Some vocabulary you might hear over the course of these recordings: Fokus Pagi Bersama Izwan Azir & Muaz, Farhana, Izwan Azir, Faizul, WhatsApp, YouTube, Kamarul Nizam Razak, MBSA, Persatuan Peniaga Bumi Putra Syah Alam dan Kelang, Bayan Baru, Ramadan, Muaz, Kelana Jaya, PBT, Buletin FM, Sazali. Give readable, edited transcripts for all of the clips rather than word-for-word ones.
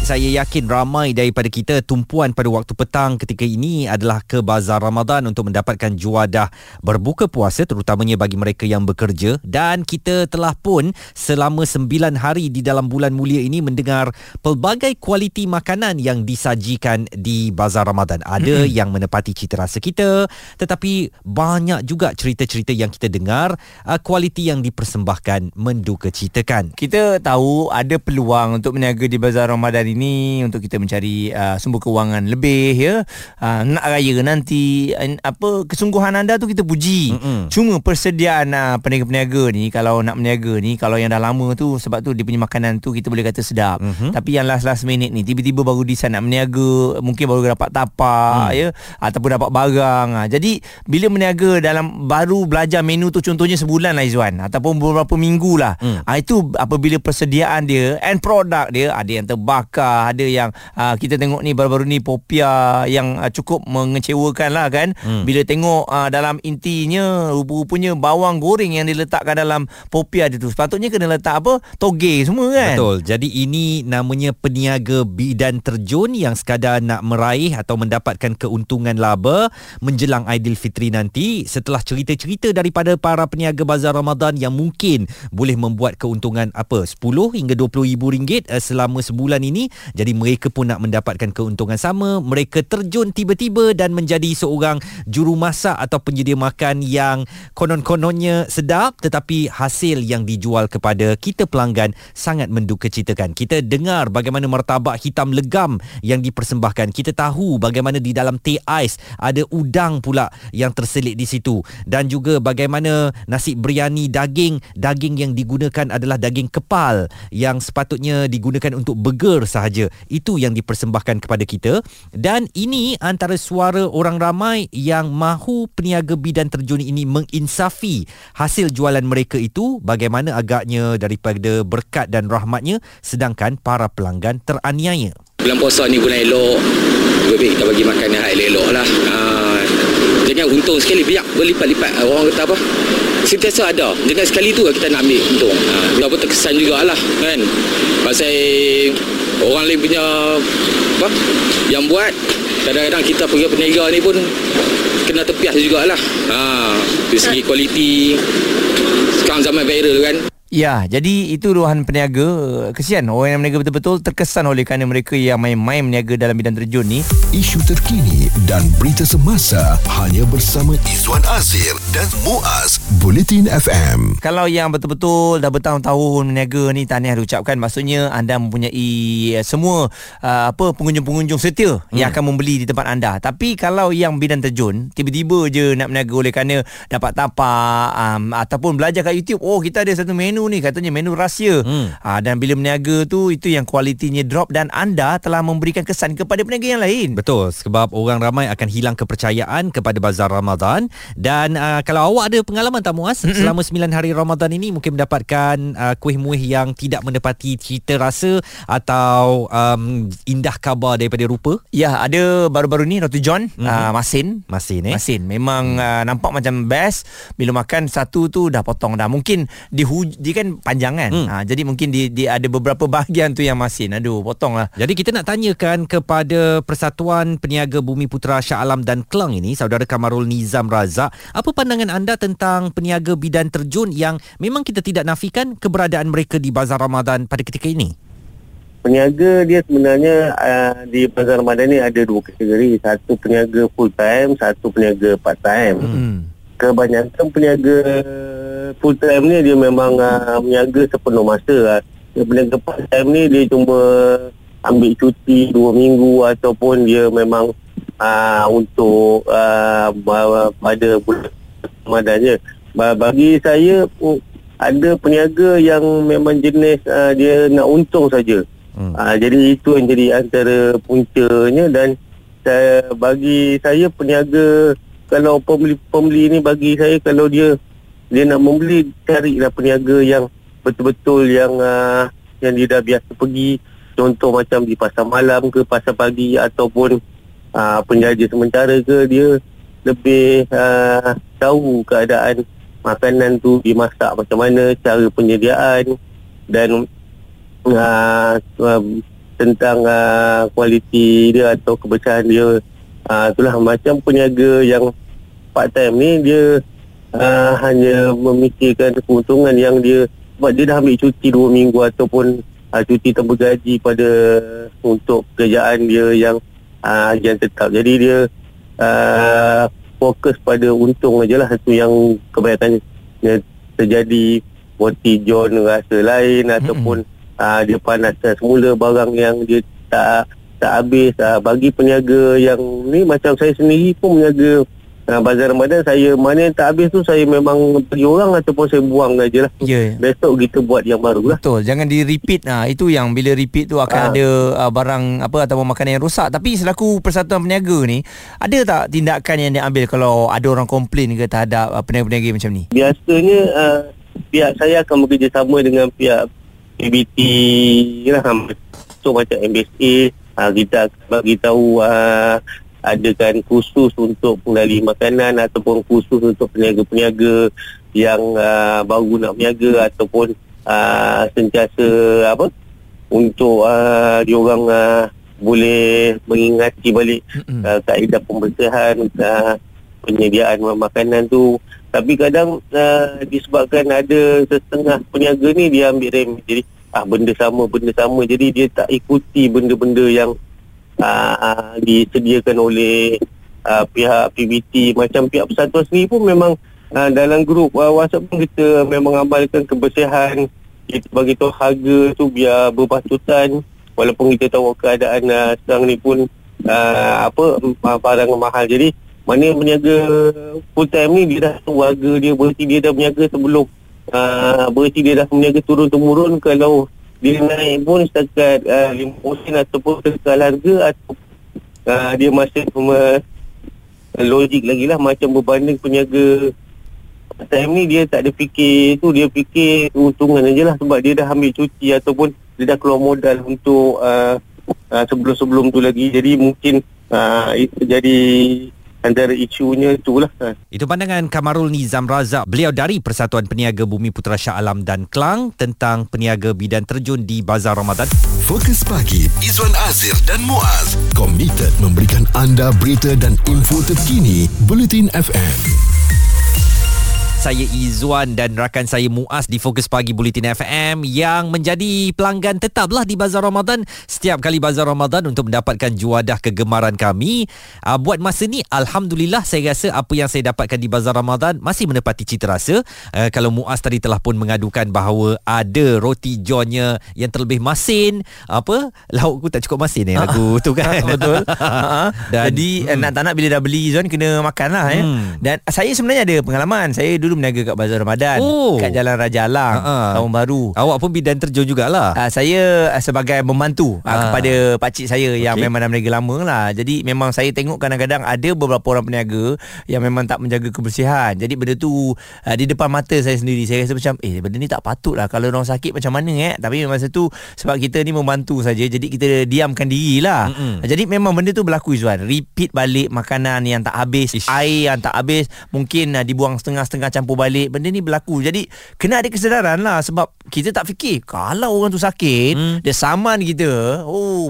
Saya yakin ramai daripada kita tumpuan pada waktu petang ketika ini adalah ke bazar Ramadan untuk mendapatkan juadah berbuka puasa, terutamanya bagi mereka yang bekerja. Dan kita telah pun selama 9 hari di dalam bulan mulia ini mendengar pelbagai kualiti makanan yang disajikan di bazar Ramadan. Ada yang menepati cita rasa kita, tetapi banyak juga cerita-cerita yang kita dengar, kualiti yang dipersembahkan menduka citakan. Kita tahu ada peluang untuk meniaga di bazar Ramadan ini untuk kita mencari sumber kewangan lebih, ya. Nak raya nanti kesungguhan anda tu kita puji. Cuma persediaan peniaga-peniaga ni, kalau nak meniaga ni, kalau yang dah lama tu, sebab tu dia punya makanan tu kita boleh kata sedap. Tapi yang last minute ni tiba-tiba baru desain nak meniaga, mungkin baru dapat tapak, ya, ataupun dapat barang. Jadi bila meniaga dalam baru belajar menu tu, contohnya sebulan lah Izwan, ataupun beberapa minggu lah, itu apabila persediaan dia and product dia, ada yang terbakar, ada yang kita tengok ni baru-baru ni popia yang cukup mengecewakan lah kan. Bila tengok dalam intinya, rupa-rupanya bawang goreng yang diletakkan dalam popia dia tu sepatutnya kena letak toge semua kan. Betul. Jadi ini namanya peniaga bidan terjun yang sekadar nak meraih atau mendapatkan keuntungan laba menjelang Aidilfitri nanti, setelah cerita-cerita daripada para peniaga bazar Ramadan yang mungkin boleh membuat keuntungan 10 hingga 20 ribu ringgit selama sebulan ini. Jadi mereka pun nak mendapatkan keuntungan sama, mereka terjun tiba-tiba dan menjadi seorang jurumasak atau penyedia makan yang konon-kononnya sedap, tetapi hasil yang dijual kepada kita pelanggan sangat menduka citakan. Kita dengar bagaimana martabak hitam legam yang dipersembahkan, kita tahu bagaimana di dalam teh ais ada udang pula yang terselit di situ, dan juga bagaimana nasi biryani daging yang digunakan adalah daging kepal yang sepatutnya digunakan untuk burger sahaja. Itu yang dipersembahkan kepada kita, dan ini antara suara orang ramai yang mahu peniaga bidan terjun ini menginsafi hasil jualan mereka itu, bagaimana agaknya daripada berkat dan rahmatnya, sedangkan para pelanggan teraniaya. Bulan puasa ni guna elok, lebih kita bagi makanan yang elok-elok lah. Jangan untung sekali, biar berlipat-lipat. Orang kata sentiasa ada. Jangan sekali tu kita nak ambil untung. Kita terkesan jugalah kan, pasal orang lain punya yang buat. Kadang-kadang kita punya peniaga ni pun kena tepias jugalah. Dari segi kualiti, sekarang zaman viral kan. Ya, jadi itu luahan peniaga. Kesian orang yang meniaga betul-betul terkesan oleh kerana mereka yang main-main meniaga dalam bidang terjun ni. Isu terkini dan berita semasa hanya bersama Izwan Azir dan Muaz, Buletin FM. Kalau yang betul-betul dah bertahun-tahun meniaga ni, tahniah diucapkan. Maksudnya anda mempunyai semua pengunjung-pengunjung setia yang akan membeli di tempat anda. Tapi kalau yang bidang terjun tiba-tiba je nak meniaga oleh kerana dapat tapak ataupun belajar kat YouTube, oh kita ada satu menu ni, katanya menu rahsia. Dan bila meniaga tu, itu yang kualitinya drop dan anda telah memberikan kesan kepada peniaga yang lain. Betul, sebab orang ramai akan hilang kepercayaan kepada bazar Ramadan. Dan kalau awak ada pengalaman tak Muaz, selama 9 hari Ramadan ini mungkin mendapatkan kuih-muih yang tidak mendapati cita rasa atau indah khabar daripada rupa. Ya, ada baru-baru ni Roti John, Masin. Memang nampak macam best. Bila makan satu tu dah potong dah. Mungkin dia kan panjangan. Jadi mungkin dia ada beberapa bahagian tu yang masin. Aduh, potong lah. Jadi kita nak tanyakan kepada Persatuan Peniaga Bumi Putra Syah Alam dan Kelang ini, saudara Kamarul Nizam Razak, apa pandangan anda tentang peniaga bidan terjun yang memang kita tidak nafikan keberadaan mereka di bazar Ramadan pada ketika ini? Peniaga dia sebenarnya di bazar Ramadan ni ada dua kategori. Satu peniaga full time, satu peniaga part time. Kebanyakan peniaga full time ni dia memang meniaga sepenuh masa. Peniaga part time ni dia cuma ambil cuti 2 minggu, ataupun dia memang untuk pada bulan Ramadan je. Bagi saya ada peniaga yang memang jenis dia nak untung saja. Jadi itu yang jadi antara puncanya. Dan bagi saya peniaga, kalau pembeli ni bagi saya, kalau dia nak membeli, carilah peniaga yang betul-betul yang dia dah biasa pergi. Contoh macam di pasar malam ke pasar pagi, ataupun penjaja sementara ke, dia lebih tahu keadaan makanan tu dimasak macam mana, cara penyediaan dan tentang kualiti dia atau kebersihan dia. Itulah macam peniaga yang part time ni dia hanya memikirkan keuntungan yang dia sebab dia dah ambil cuti 2 minggu ataupun cuti tanpa gaji pada untuk pekerjaan dia yang ajian tetap. Jadi dia fokus pada untung ajalah. Itu yang kebanyakan terjadi. Boti John rasa lain ataupun dia panaskan semula barang yang dia tak habis. Bagi peniaga yang ni macam saya sendiri pun meniaga bazar Ramadan, saya mana yang tak habis tu saya memang bagi orang ataupun saya buang ajalah. Yeah. Besok kita buat yang baru lah. Betul, jangan di repeat. Itu yang bila repeat tu akan ada barang apa ataupun makanan yang rosak. Tapi selaku Persatuan Peniaga ni, ada tak tindakan yang diambil kalau ada orang komplain ke terhadap peniaga-peniaga macam ni? Biasanya pihak saya akan bekerjasama dengan pihak PBT lah. So macam MBSA, kita akan bagi tahu adakan khusus untuk pengendali makanan ataupun khusus untuk peniaga-peniaga yang baru nak berniaga ataupun sentiasa apa untuk diorang boleh mengingati balik kaedah pembersihan penyediaan makanan tu. Tapi kadang disebabkan ada setengah peniaga ni dia ambil rem, jadi benda sama jadi dia tak ikuti benda-benda yang disediakan oleh pihak PBT. Macam pihak Persatuan sendiri pun memang dalam grup WhatsApp pun kita memang amalkan kebersihan. Kita bagi tahu harga tu biar berpatutan, walaupun kita tahu keadaan sekarang ni pun barang mahal. Jadi mana berniaga full time ni dia dah tahu harga dia, berarti dia dah berniaga sebelum berarti dia dah berniaga turun-temurun. Kalau dia naik pun setakat 5% ataupun sekal harga atau dia masih logik lagi lah. Macam berbanding peniaga time ni dia tak ada fikir tu, dia fikir keuntungan je lah sebab dia dah ambil cuti ataupun dia dah keluar modal untuk sebelum-sebelum tu lagi. Jadi mungkin itu jadi antara isunya itulah. Itu pandangan Kamarul Nizam Razak, beliau dari Persatuan Peniaga Bumi Putra Syah Alam dan Kelang tentang peniaga bidan terjun di Bazar Ramadan. Fokus Pagi Izwan Azir dan Muaz komited memberikan anda berita dan info terkini Buletin FM. Saya Izwan dan rakan saya Muaz di Fokus Pagi Buletin FM yang menjadi pelanggan tetaplah di Bazar Ramadan. Setiap kali Bazar Ramadan untuk mendapatkan juadah kegemaran kami. Buat masa ni, Alhamdulillah saya rasa apa yang saya dapatkan di Bazar Ramadan masih menepati cita rasa. Kalau Muaz tadi telah pun mengadukan bahawa ada roti jonnya yang terlebih masin. Apa? Laukku tak cukup masin lagu tu kan? Betul. Dan, jadi nak tak nak bila dah beli Izwan kena makan lah. Dan saya sebenarnya ada pengalaman. Saya dulu meniaga kat Bazar Ramadan kat Jalan Raja Alang Tahun Baru. Awak pun bidan terjun jugalah. Saya sebagai membantu kepada pakcik saya yang memang dah meniaga lama lah. Jadi memang saya tengok kadang-kadang ada beberapa orang peniaga yang memang tak menjaga kebersihan. Jadi benda tu di depan mata saya sendiri. Saya rasa macam benda ni tak patut lah. Kalau orang sakit macam mana tapi masa tu sebab kita ni membantu saja, jadi kita diamkan diri lah. Jadi memang benda tu berlaku Izwan. Repeat balik makanan yang tak habis, air yang tak habis, mungkin dibuang setengah-setengah campur balik. Benda ni berlaku. Jadi kena ada kesedaran lah. Sebab kita tak fikir kalau orang tu sakit dia saman kita.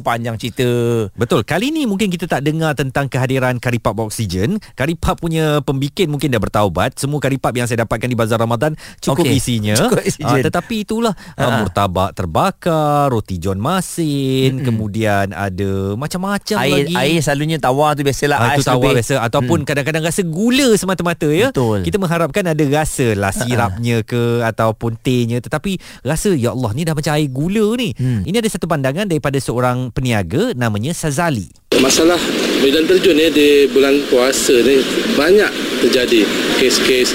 Panjang cerita. Betul. Kali ni mungkin kita tak dengar tentang kehadiran karipap oksigen. Karipap punya pembikin mungkin dah bertaubat. Semua karipap yang saya dapatkan di Bazar Ramadan cukup isinya, cukup oksigen. Tetapi itulah murtabak terbakar, roti john masin, kemudian ada macam-macam lagi. Air selalunya tawar tu biasalah, air tawar biasa. Ataupun kadang-kadang rasa gula semata-mata ya. Betul. Kita harapkan ada rasa lah, sirapnya ke ataupun tehnya, tetapi rasa ya Allah ni dah macam air gula ni. Ini ada satu pandangan daripada seorang peniaga namanya Sazali. Masalah bidan terjun ni di bulan puasa ni banyak terjadi kes-kes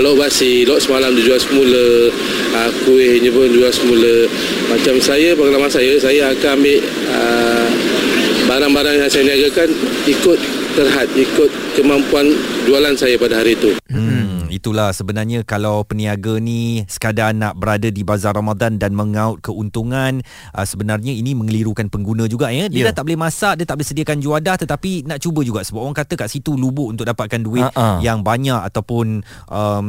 lauk basi, lauk semalam dijual semula, kuihnya pun jual semula. Macam saya, pengalaman saya akan ambil barang-barang yang saya niagakan ikut terhad, ikut kemampuan jualan saya pada hari itu. begitulah sebenarnya kalau peniaga ni sekadar nak berada di bazar Ramadan dan mengaut keuntungan, sebenarnya ini mengelirukan pengguna juga ya. Dia dah tak boleh masak, dia tak boleh sediakan juadah, tetapi nak cuba juga sebab orang kata kat situ lubuk untuk dapatkan duit yang banyak ataupun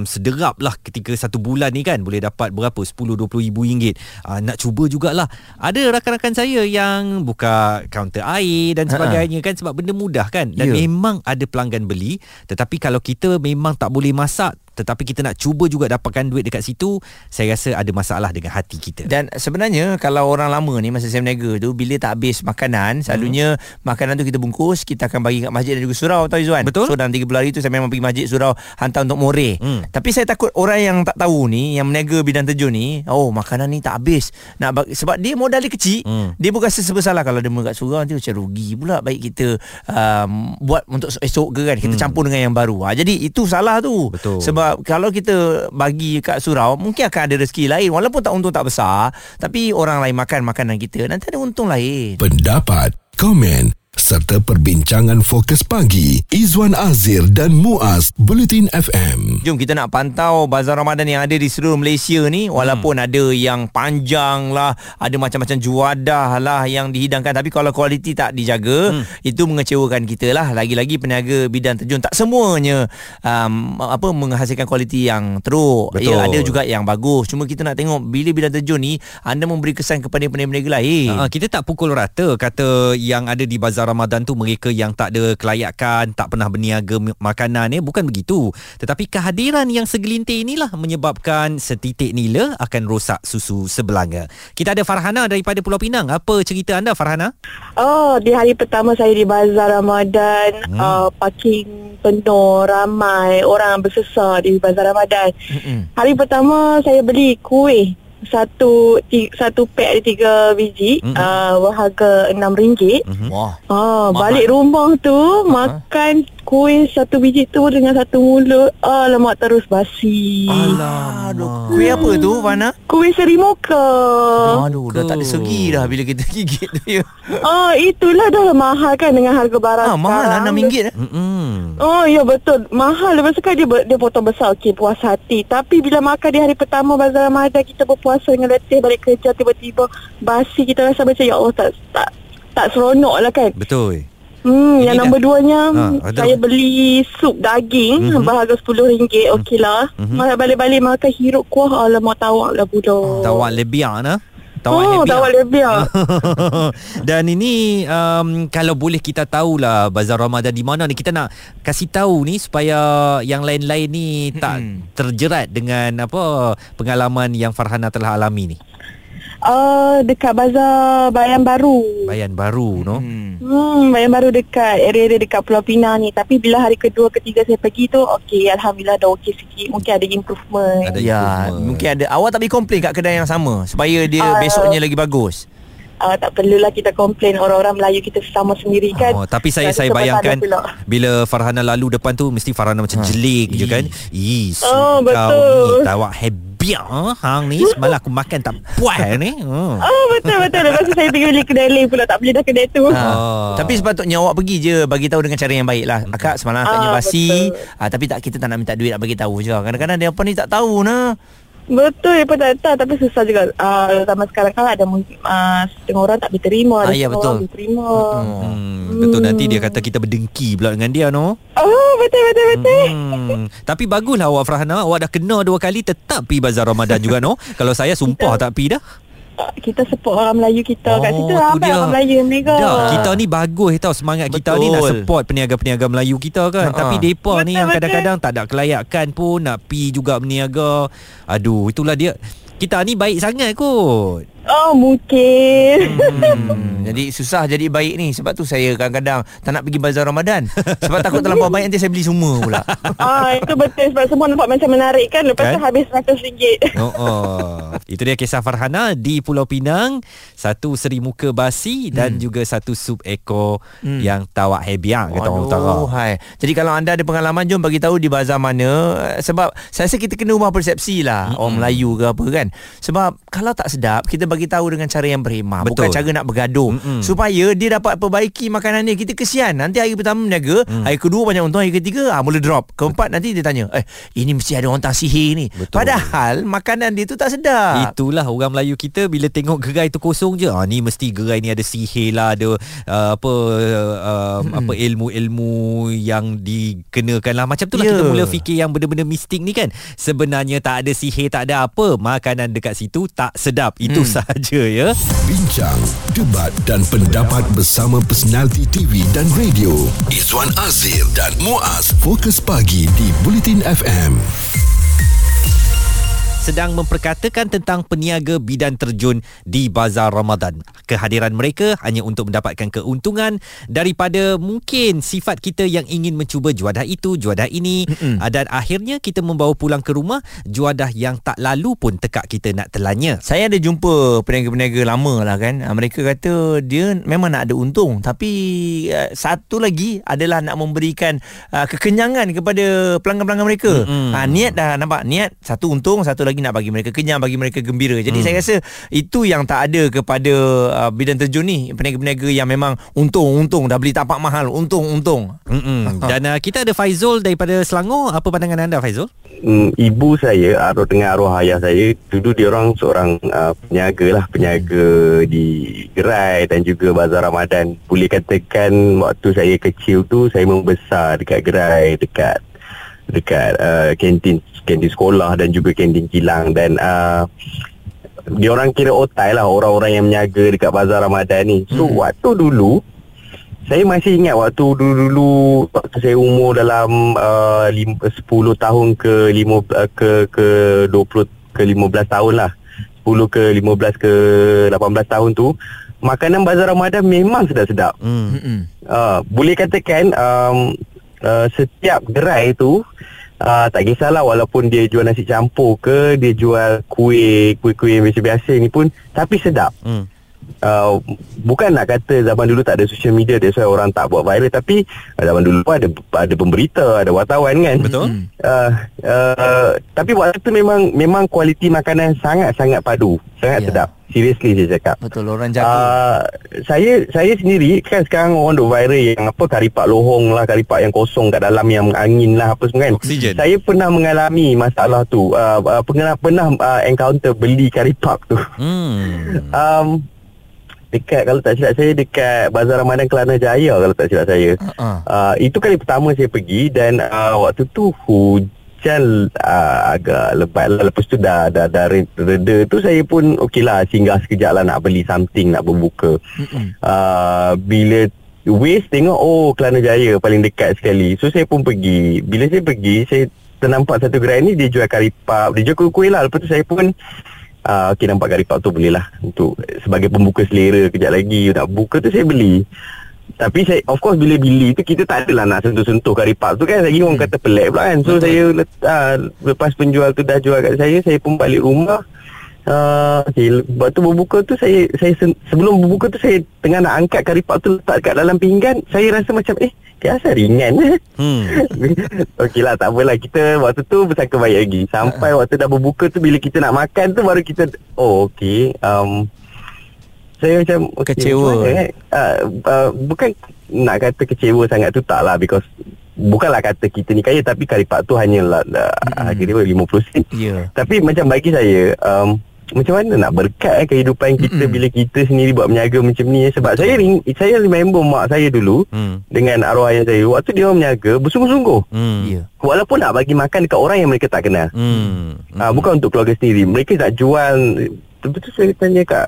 sederap lah ketika satu bulan ni kan boleh dapat berapa, 10-20 ribu ringgit. Nak cuba jugalah. Ada rakan-rakan saya yang buka kaunter air dan sebagainya kan, sebab benda mudah kan. Dan memang ada pelanggan beli, tetapi kalau kita memang tak boleh masak tetapi kita nak cuba juga dapatkan duit dekat situ, saya rasa ada masalah dengan hati kita. Dan sebenarnya kalau orang lama ni, masa saya meniaga tu, bila tak habis makanan, selalunya makanan tu kita bungkus, kita akan bagi kat masjid dan juga surau, tahu Izwan? Betul. So dalam 30 hari tu saya memang pergi masjid, surau, hantar untuk moreh. Tapi saya takut orang yang tak tahu ni, yang meniaga bidang terjun ni, oh makanan ni tak habis nak bagi, sebab dia modal dia kecil, dia pun rasa sebersalah kalau dia kat surau, nanti macam rugi pula. Baik kita buat untuk esok ke kan, kita campur dengan yang baru. Jadi itu salah tu. Betul. Sebab kalau kita bagi kat surau, mungkin akan ada rezeki lain, walaupun tak untung tak besar, tapi orang lain makan makanan kita, nanti ada untung lain. Pendapat, komen serta perbincangan Fokus Pagi Izwan Azir dan Muaz, Buletin FM. Jom kita nak pantau bazar Ramadan yang ada di seluruh Malaysia ni. Walaupun ada yang panjang lah, ada macam-macam juadah lah yang dihidangkan, tapi kalau kualiti tak dijaga, itu mengecewakan kita lah. Lagi-lagi peniaga bidang terjun tak semuanya menghasilkan kualiti yang teruk. Betul. Ya, ada juga yang bagus. Cuma kita nak tengok bila bidang terjun ni anda memberi kesan kepada peniaga lain. Kita tak pukul rata kata yang ada di bazar Ramadan tu mereka yang tak ada kelayakan, tak pernah berniaga makanan ya. Bukan begitu, tetapi kehadiran yang segelintir inilah menyebabkan setitik nila akan rosak susu sebelanga. Kita ada Farhana daripada Pulau Pinang. Apa cerita anda, Farhana? Di hari pertama saya di bazar Ramadan, parking penuh, ramai orang bersesar di bazar Ramadan. Hari pertama saya beli kuih satu pack ada 3 biji, berharga RM6. Wah. Balik rumah tu makan kuih 1 biji tu dengan 1 mulut. Alamak, terus basi. Alamak. Kuih apa tu, Fana? Kuih seri moka. Aduh, dah tak ada segi dah bila kita gigit tu ya. Itulah dah mahal kan dengan harga barang. Mahal lah, RM6. Ya betul, mahal. Lepas tu kan dia potong besar. Okey, puas hati. Tapi bila makan di hari pertama bazar Ramadan, kita berpuas dengan letih, balik kerja tiba-tiba basi, kita rasa macam ya Allah, tak seronok lah kan. Betul. Yang nombor 2-nya saya beli sup daging berharga RM10. Okeylah. Balik-balik makan hirup kuah, alamak, tawak lah budak. Tawak lebih lah. Tawak lebiak. Dan ini kalau boleh kita tahulah bazar Ramadan di mana ni, kita nak kasih tahu ni supaya yang lain-lain ni tak terjerat dengan apa pengalaman yang Farhana telah alami ni. Dekat bazar Bayan Baru. Bayan Baru, no? Bayan Baru dekat area-area dekat Pulau Pinang ni. Tapi bila hari kedua, ketiga saya pergi tu, okey, alhamdulillah dah okey sikit. Mungkin ada improvement. Mungkin ada. Awak tak boleh komplain kat kedai yang sama supaya dia besoknya lagi bagus. Tak perlulah kita komplain, orang-orang Melayu kita sama sendiri kan. Tapi saya bayangkan bila Farhana lalu depan tu, mesti Farhana macam jelik je kan. Betul. Tawak hebiak hang ni, semalam aku makan tak puas ni. Betul. Lepas tu saya pergi beli kedai lain pula, tak beli dah kedai tu. Tapi sepatutnya awak pergi je bagi tahu dengan cara yang baik lah. Akak, semalam akaknya basi, tapi kita tak nak minta duit, nak bagi tahu je. Kadang-kadang dia apa ni tak tahu nah. Betul, apa tak tahu. Tapi susah juga zaman sekarang kan ada setengah orang tak diterima, ada setengah orang diterima. Betul, nanti dia kata kita berdengki pula dengan dia, no? Betul. Tapi baguslah awak, Farhana, awak dah kena 2 kali tetap pergi bazar Ramadan juga, no? Kalau saya sumpah tak pergi dah. Kita support orang Melayu kita. Kat situ ramai orang Melayu yang meniaga. Kita ni bagus tau, semangat kita ni nak support peniaga-peniaga Melayu kita kan. Tapi mereka ni yang kadang-kadang tak ada kelayakan pun nak pi juga meniaga. Aduh, itulah dia. Kita ni baik sangat kot. Mungkin. Jadi susah jadi baik ni. Sebab tu saya kadang-kadang tak nak pergi bazar Ramadan. Sebab takut terlampau baik, nanti saya beli semua pula. Itu betul. Sebab semua nampak macam menarik kan. Lepas tu habis RM100. Itu dia kisah Farhana di Pulau Pinang. 1 seri muka basi dan juga 1 sup ekor yang tawak hebiang. Jadi kalau anda ada pengalaman, jom bagi tahu di bazar mana. Sebab saya rasa kita kena ubah persepsi lah, orang Melayu ke apa kan. Sebab kalau tak sedap, kita bagi tahu dengan cara yang berhemah, betul, bukan cara nak bergaduh, supaya dia dapat perbaiki makanan dia. Kita kesian, nanti hari pertama berniaga, hari kedua banyak untung, hari ketiga mula drop, keempat nanti dia tanya, ini mesti ada orang tak sihir ni, betul, padahal makanan dia tu tak sedap. Itulah orang Melayu kita, bila tengok gerai tu kosong je, ni mesti gerai ni ada sihir lah, ada apa ilmu-ilmu yang dikenakan lah, macam tu lah, yeah, kita mula fikir yang benda-benda mistik ni kan, sebenarnya tak ada sihir, tak ada apa, makanan dekat situ tak sedap, itu sahaja ya. Bincang, debat dan pendapat bersama personaliti TV dan radio, Izwan Azir dan Muaz, Fokus Pagi di Buletin FM. Sedang memperkatakan tentang peniaga bidan terjun di Bazar Ramadan. Kehadiran mereka hanya untuk mendapatkan keuntungan daripada mungkin sifat kita yang ingin mencuba juadah itu, juadah ini, dan akhirnya kita membawa pulang ke rumah juadah yang tak lalu pun tekak kita nak telannya. Saya ada jumpa peniaga-peniaga lama lah kan, mereka kata dia memang nak ada untung, tapi satu lagi adalah nak memberikan kekenyangan kepada pelanggan-pelanggan mereka. Niat dah nampak, niat satu untung, satu lagi nak bagi mereka kenyang, bagi mereka gembira. Jadi saya rasa itu yang tak ada kepada bidan terjun ni, peniaga-peniaga yang memang untung-untung, dah beli tapak mahal untung-untung. Dan kita ada Faizul daripada Selangor. Apa pandangan anda, Faizul? Ibu saya arwah, tengah arwah ayah saya, dulu dia orang seorang peniaga di gerai dan juga bazar Ramadan. Boleh katakan waktu saya kecil tu saya membesar dekat gerai, dekat kantin sekolah dan juga kantin kilang, dan diorang kira otai lah orang-orang yang meniaga dekat bazar Ramadan ni. So waktu dulu saya masih ingat, waktu dulu waktu saya umur dalam 10 tahun ke 15 tahun lah, 10 ke 15 ke 18 tahun tu, makanan bazar Ramadan memang sedap-sedap. Boleh katakan setiap gerai tu, tak kisahlah walaupun dia jual nasi campur ke, dia jual kuih-kuih biasa-biasa ni pun, tapi sedap. Bukan nak kata zaman dulu tak ada social media, that's why orang tak buat viral, tapi zaman dulu pun ada pemberita, ada wartawan kan. Betul. Tapi waktu tu memang kualiti makanan sangat-sangat padu, sangat sedap. Seriously saya cakap. Betul, orang jaga. Saya sendiri kan sekarang orang duk viral yang apa, karipak lohong lah, karipak yang kosong kat dalam yang angin lah apa semua kan. Oksigen. Saya pernah mengalami masalah tu, pernah encounter beli karipak tu. Dekat, kalau tak silap saya, dekat Bazar Ramadan Kelana Jaya kalau tak silap saya. Itu kali pertama saya pergi, dan waktu tu hujan agak lebat lah. Lepas tu dah reda tu, saya pun okey lah, singgah sekejap lah nak beli something, nak berbuka. Bila waste tengok, oh Kelana Jaya paling dekat sekali, so saya pun pergi. Bila saya pergi, saya ternampak satu gerai ni dia jual karipap, dia jual kuih-kuih lah. Lepas tu saya pun okey, nampak karipap tu bolehlah untuk sebagai pembuka selera, kejap lagi nak buka tu saya beli. Tapi saya, of course, bila beli tu kita tak adalah nak sentuh-sentuh karipap tu kan, lagi orang kata pelik pula kan. So saya lepas penjual tu dah jual kat saya pun balik rumah. Lepas tu berbuka tu, saya sebelum berbuka tu saya tengah nak angkat karipap tu letak kat dalam pinggan, saya rasa macam biasa ringan. Okey lah, tak apalah, kita waktu tu bersangka baik lagi. Sampai waktu dah berbuka tu, bila kita nak makan tu, baru kita saya macam kecewa. Bukan nak kata kecewa sangat tu, tak lah, because bukanlah kata kita ni kaya, tapi karipak tu hanyalah harga dia 50 sen. Tapi macam bagi saya, macam mana nak berkat kehidupan kita bila kita sendiri buat meniaga macam ni? Sebab saya remember mak saya dulu dengan arwah ayah saya, waktu dia meniaga bersungguh-sungguh. Walaupun nak bagi makan dekat orang yang mereka tak kenal, bukan untuk keluarga sendiri, mereka nak jual. Betul, saya tanya kat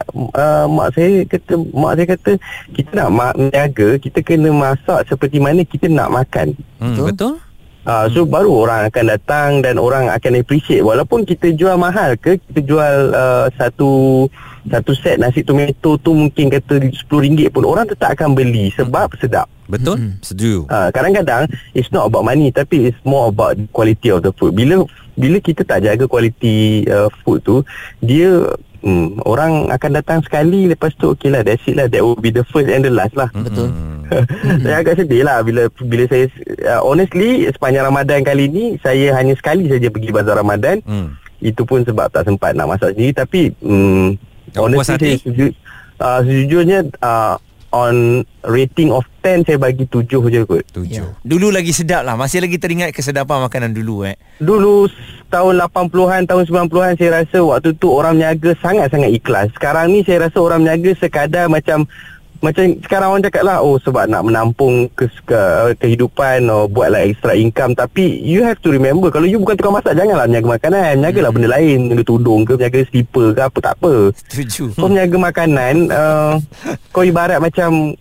mak saya kata kita nak meniaga, kita kena masak seperti mana kita nak makan. Betul. So baru orang akan datang dan orang akan appreciate. Walaupun kita jual mahal ke, kita jual satu set nasi tomato tu mungkin kata RM10 pun, orang tetap akan beli sebab sedap. Betul? Setuju. Kadang-kadang it's not about money, tapi it's more about quality of the food. Bila kita tak jaga quality food tu, dia orang akan datang sekali, lepas tu okey lah, that's it lah, that will be the first and the last lah. Betul. Saya agak sedih lah bila saya honestly, sepanjang Ramadan kali ni saya hanya sekali saja pergi Bazar Ramadan. Itu pun sebab tak sempat nak masak sendiri. Tapi Puas hati? Sejujurnya on rating of 10 saya bagi 7 je kot. 7. Yeah. Dulu lagi sedap lah. Masih lagi teringat kesedapan makanan dulu Dulu tahun 80-an, tahun 90-an saya rasa waktu tu orang niaga sangat-sangat ikhlas. Sekarang ni saya rasa orang niaga sekadar macam sekarang orang cakap lah, oh sebab nak menampung kehidupan, oh, buatlah extra income. Tapi you have to remember, kalau you bukan tukang masak, janganlah meniaga makanan. Meniagalah benda lain, meniaga tudung ke, meniaga slipper ke, apa tak apa. Setuju. Kau meniaga makanan, kau ibarat macam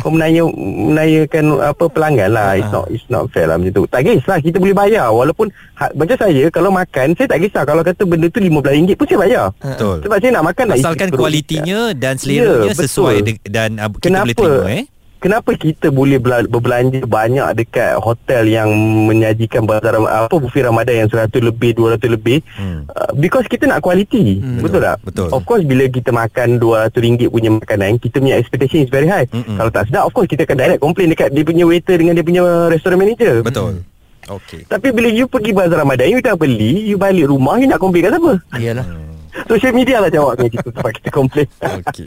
kau menayakan apa pelanggan lah. It's not fair lah macam tu. Tak kisah, kita boleh bayar. Walaupun macam saya, kalau makan saya tak kisah. Kalau kata benda tu RM15 pun saya bayar. Betul. Sebab saya nak makan, asalkan kualitinya dan seleranya sesuai dan kita boleh terima. Kenapa kita boleh berbelanja banyak dekat hotel yang menyajikan bazar buffet Ramadan yang 100 lebih, 200 lebih? Because kita nak kualiti. Betul tak? Betul. Of course bila kita makan RM200 punya makanan, kita punya expectation is very high. Kalau tak sedap, of course kita akan direct complain dekat dia punya waiter dengan dia punya restaurant manager. Betul. Okay. Tapi bila you pergi bazar Ramadan, you dah beli, you balik rumah, you nak complain kat siapa? Iyalah. Social media lah jawabnya gitu. Sebab kita komplain. Okay.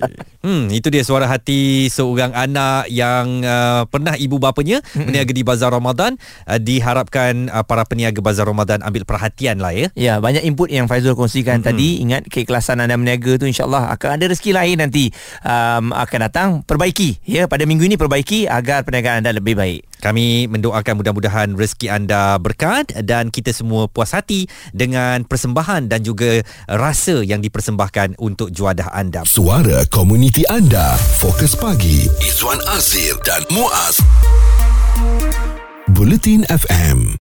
Itu dia suara hati seorang anak yang pernah ibu bapanya meniaga di bazar Ramadan. Diharapkan para peniaga bazar Ramadan ambil perhatian lah ya. Ya, banyak input yang Faizul kongsikan tadi. Ingat keikhlasan anda meniaga tu, insyaAllah akan ada rezeki lain nanti akan datang. Perbaiki ya, pada minggu ini perbaiki agar perniagaan anda lebih baik. Kami mendoakan mudah-mudahan rezeki anda berkat dan kita semua puas hati dengan persembahan dan juga rasa yang dipersembahkan untuk juadah anda. Suara komuniti anda. Fokus Pagi Izwan Azir dan Muaz. Buletin FM.